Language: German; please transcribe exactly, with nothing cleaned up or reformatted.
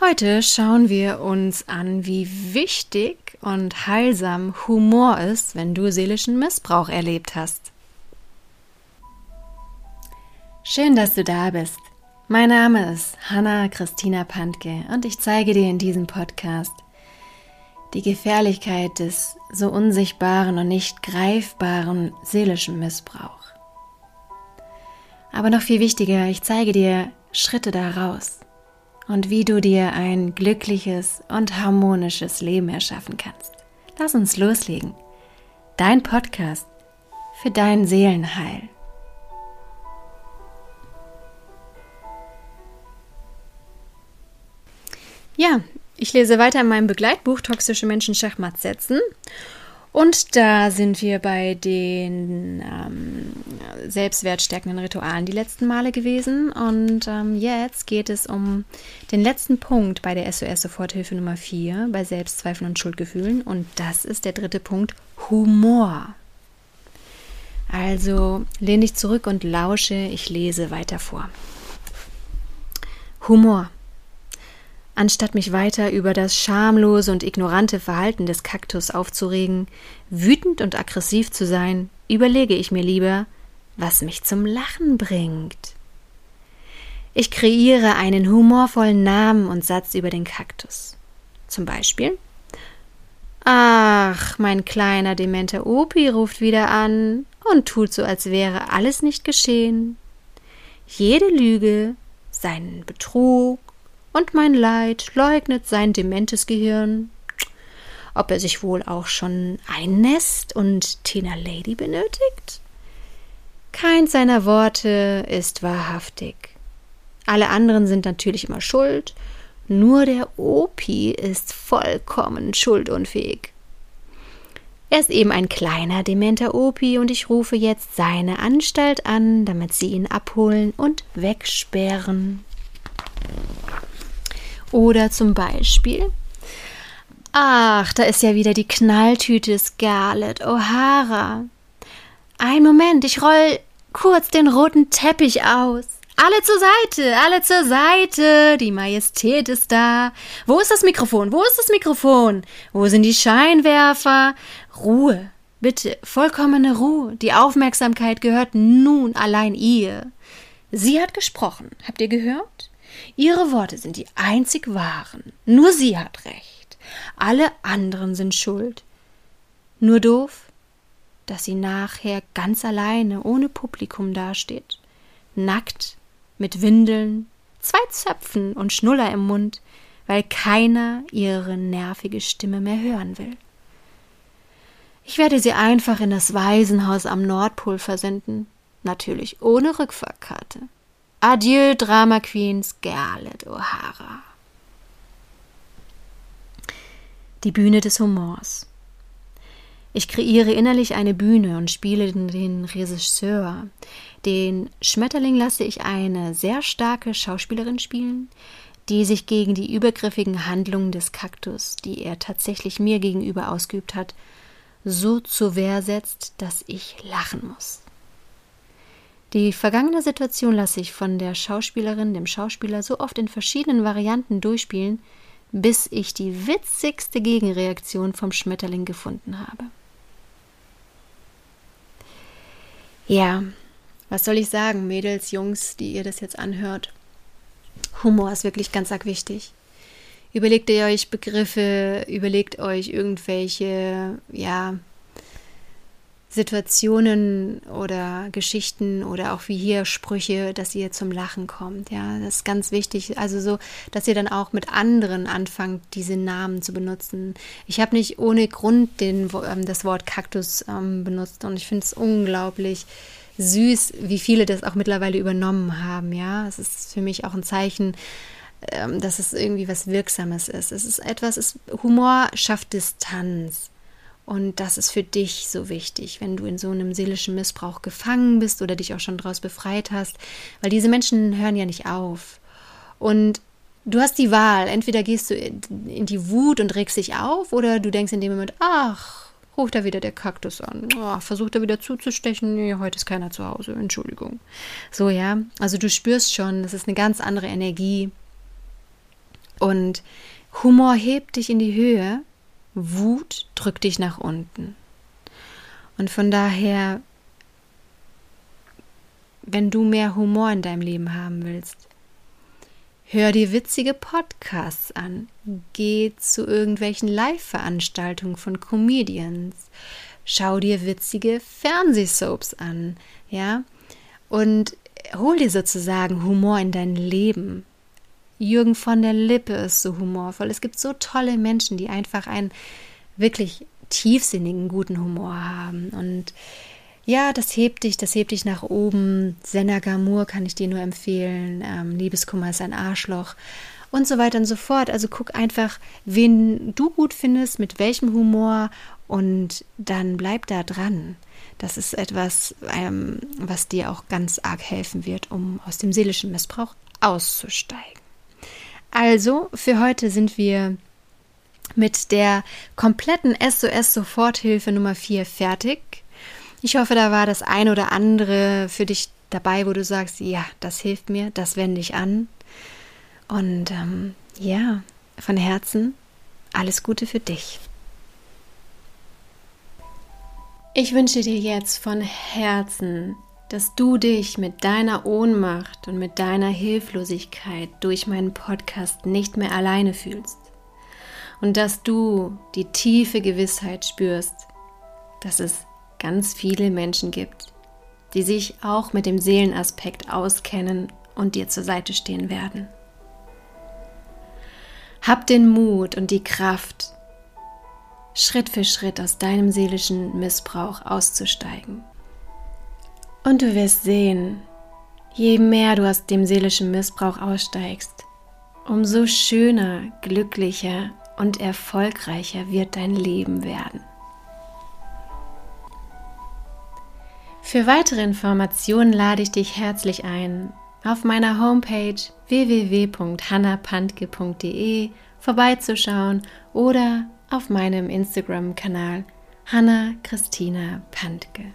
Heute schauen wir uns an, wie wichtig und heilsam Humor ist, wenn du seelischen Missbrauch erlebt hast. Schön, dass du da bist. Mein Name ist Hanna Kristina Pantke und ich zeige dir in diesem Podcast die Gefährlichkeit des so unsichtbaren und nicht greifbaren seelischen Missbrauchs. Aber noch viel wichtiger, ich zeige dir Schritte daraus und wie du dir ein glückliches und harmonisches Leben erschaffen kannst. Lass uns loslegen. Dein Podcast für dein Seelenheil. Ja, ich lese weiter in meinem Begleitbuch Toxische Menschen Schachmatt setzen. Und da sind wir bei den ähm, selbstwertstärkenden Ritualen die letzten Male gewesen. Und ähm, jetzt geht es um den letzten Punkt bei der S O S-Soforthilfe Nummer vier, bei Selbstzweifeln und Schuldgefühlen. Und das ist der dritte Punkt, Humor. Also lehn dich zurück und lausche, ich lese weiter vor. Humor. Anstatt mich weiter über das schamlose und ignorante Verhalten des Kaktus aufzuregen, wütend und aggressiv zu sein, überlege ich mir lieber, was mich zum Lachen bringt. Ich kreiere einen humorvollen Namen und Satz über den Kaktus. Zum Beispiel: Ach, mein kleiner dementer Opi ruft wieder an und tut so, als wäre alles nicht geschehen. Jede Lüge, seinen Betrug, und mein Leid leugnet sein dementes Gehirn. Ob er sich wohl auch schon ein Nest und Tina Lady benötigt? Keins seiner Worte ist wahrhaftig. Alle anderen sind natürlich immer schuld, nur der Opi ist vollkommen schuldunfähig. Er ist eben ein kleiner, dementer Opi und ich rufe jetzt seine Anstalt an, damit sie ihn abholen und wegsperren. Oder zum Beispiel: Ach, da ist ja wieder die Knalltüte Scarlett O'Hara. Ein Moment, ich roll kurz den roten Teppich aus. Alle zur Seite, alle zur Seite, die Majestät ist da. Wo ist das Mikrofon? Wo ist das Mikrofon? Wo sind die Scheinwerfer? Ruhe, bitte, vollkommene Ruhe. Die Aufmerksamkeit gehört nun allein ihr. Sie hat gesprochen. Habt ihr gehört? Ihre Worte sind die einzig wahren. Nur sie hat recht. Alle anderen sind schuld. Nur doof, dass sie nachher ganz alleine, ohne Publikum dasteht. Nackt, mit Windeln, zwei Zöpfen und Schnuller im Mund, weil keiner ihre nervige Stimme mehr hören will. Ich werde sie einfach in das Waisenhaus am Nordpol versenden. Natürlich ohne Rückfahrkarte. Adieu, Drama Queen Scarlett O'Hara. Die Bühne des Humors. Ich kreiere innerlich eine Bühne und spiele den Regisseur. Den Schmetterling lasse ich eine sehr starke Schauspielerin spielen, die sich gegen die übergriffigen Handlungen des Kaktus, die er tatsächlich mir gegenüber ausgeübt hat, so zur Wehr setzt, dass ich lachen muss. Die vergangene Situation lasse ich von der Schauspielerin, dem Schauspieler, so oft in verschiedenen Varianten durchspielen, bis ich die witzigste Gegenreaktion vom Schmetterling gefunden habe. Ja, was soll ich sagen, Mädels, Jungs, die ihr das jetzt anhört? Humor ist wirklich ganz arg wichtig. Überlegt ihr euch Begriffe, überlegt euch irgendwelche, ja... Situationen oder Geschichten oder auch wie hier Sprüche, dass ihr zum Lachen kommt. Ja, das ist ganz wichtig. Also so, dass ihr dann auch mit anderen anfangt, diese Namen zu benutzen. Ich habe nicht ohne Grund den, ähm, das Wort Kaktus ähm, benutzt und ich finde es unglaublich süß, wie viele das auch mittlerweile übernommen haben. Ja, es ist für mich auch ein Zeichen, ähm, dass es irgendwie was Wirksames ist. Es ist etwas, es, Humor schafft Distanz. Und das ist für dich so wichtig, wenn du in so einem seelischen Missbrauch gefangen bist oder dich auch schon daraus befreit hast. Weil diese Menschen hören ja nicht auf. Und du hast die Wahl. Entweder gehst du in die Wut und regst dich auf oder du denkst in dem Moment, ach, ruft da wieder der Kaktus an. Oh, versucht da wieder zuzustechen. Nee, heute ist keiner zu Hause. Entschuldigung. So, ja. Also du spürst schon, das ist eine ganz andere Energie. Und Humor hebt dich in die Höhe, Wut drückt dich nach unten. Und von daher, wenn du mehr Humor in deinem Leben haben willst, hör dir witzige Podcasts an, geh zu irgendwelchen Live-Veranstaltungen von Comedians, schau dir witzige Fernsehsoaps an, ja, und hol dir sozusagen Humor in dein Leben. Jürgen von der Lippe ist so humorvoll. Es gibt so tolle Menschen, die einfach einen wirklich tiefsinnigen, guten Humor haben. Und ja, das hebt dich, das hebt dich nach oben. Senna Gamur kann ich dir nur empfehlen. Ähm, Liebeskummer ist ein Arschloch und so weiter und so fort. Also guck einfach, wen du gut findest, mit welchem Humor, und dann bleib da dran. Das ist etwas, ähm, was dir auch ganz arg helfen wird, um aus dem seelischen Missbrauch auszusteigen. Also, für heute sind wir mit der kompletten S O S-Soforthilfe Nummer vier fertig. Ich hoffe, da war das ein oder andere für dich dabei, wo du sagst, ja, das hilft mir, das wende ich an. Und ähm, ja, von Herzen, alles Gute für dich. Ich wünsche dir jetzt von Herzen, dass du dich mit deiner Ohnmacht und mit deiner Hilflosigkeit durch meinen Podcast nicht mehr alleine fühlst und dass du die tiefe Gewissheit spürst, dass es ganz viele Menschen gibt, die sich auch mit dem Seelenaspekt auskennen und dir zur Seite stehen werden. Hab den Mut und die Kraft, Schritt für Schritt aus deinem seelischen Missbrauch auszusteigen. Und du wirst sehen, je mehr du aus dem seelischen Missbrauch aussteigst, umso schöner, glücklicher und erfolgreicher wird dein Leben werden. Für weitere Informationen lade ich dich herzlich ein, auf meiner Homepage w w w punkt hanna pantke punkt de vorbeizuschauen oder auf meinem Instagram-Kanal Hanna Kristina Pantke.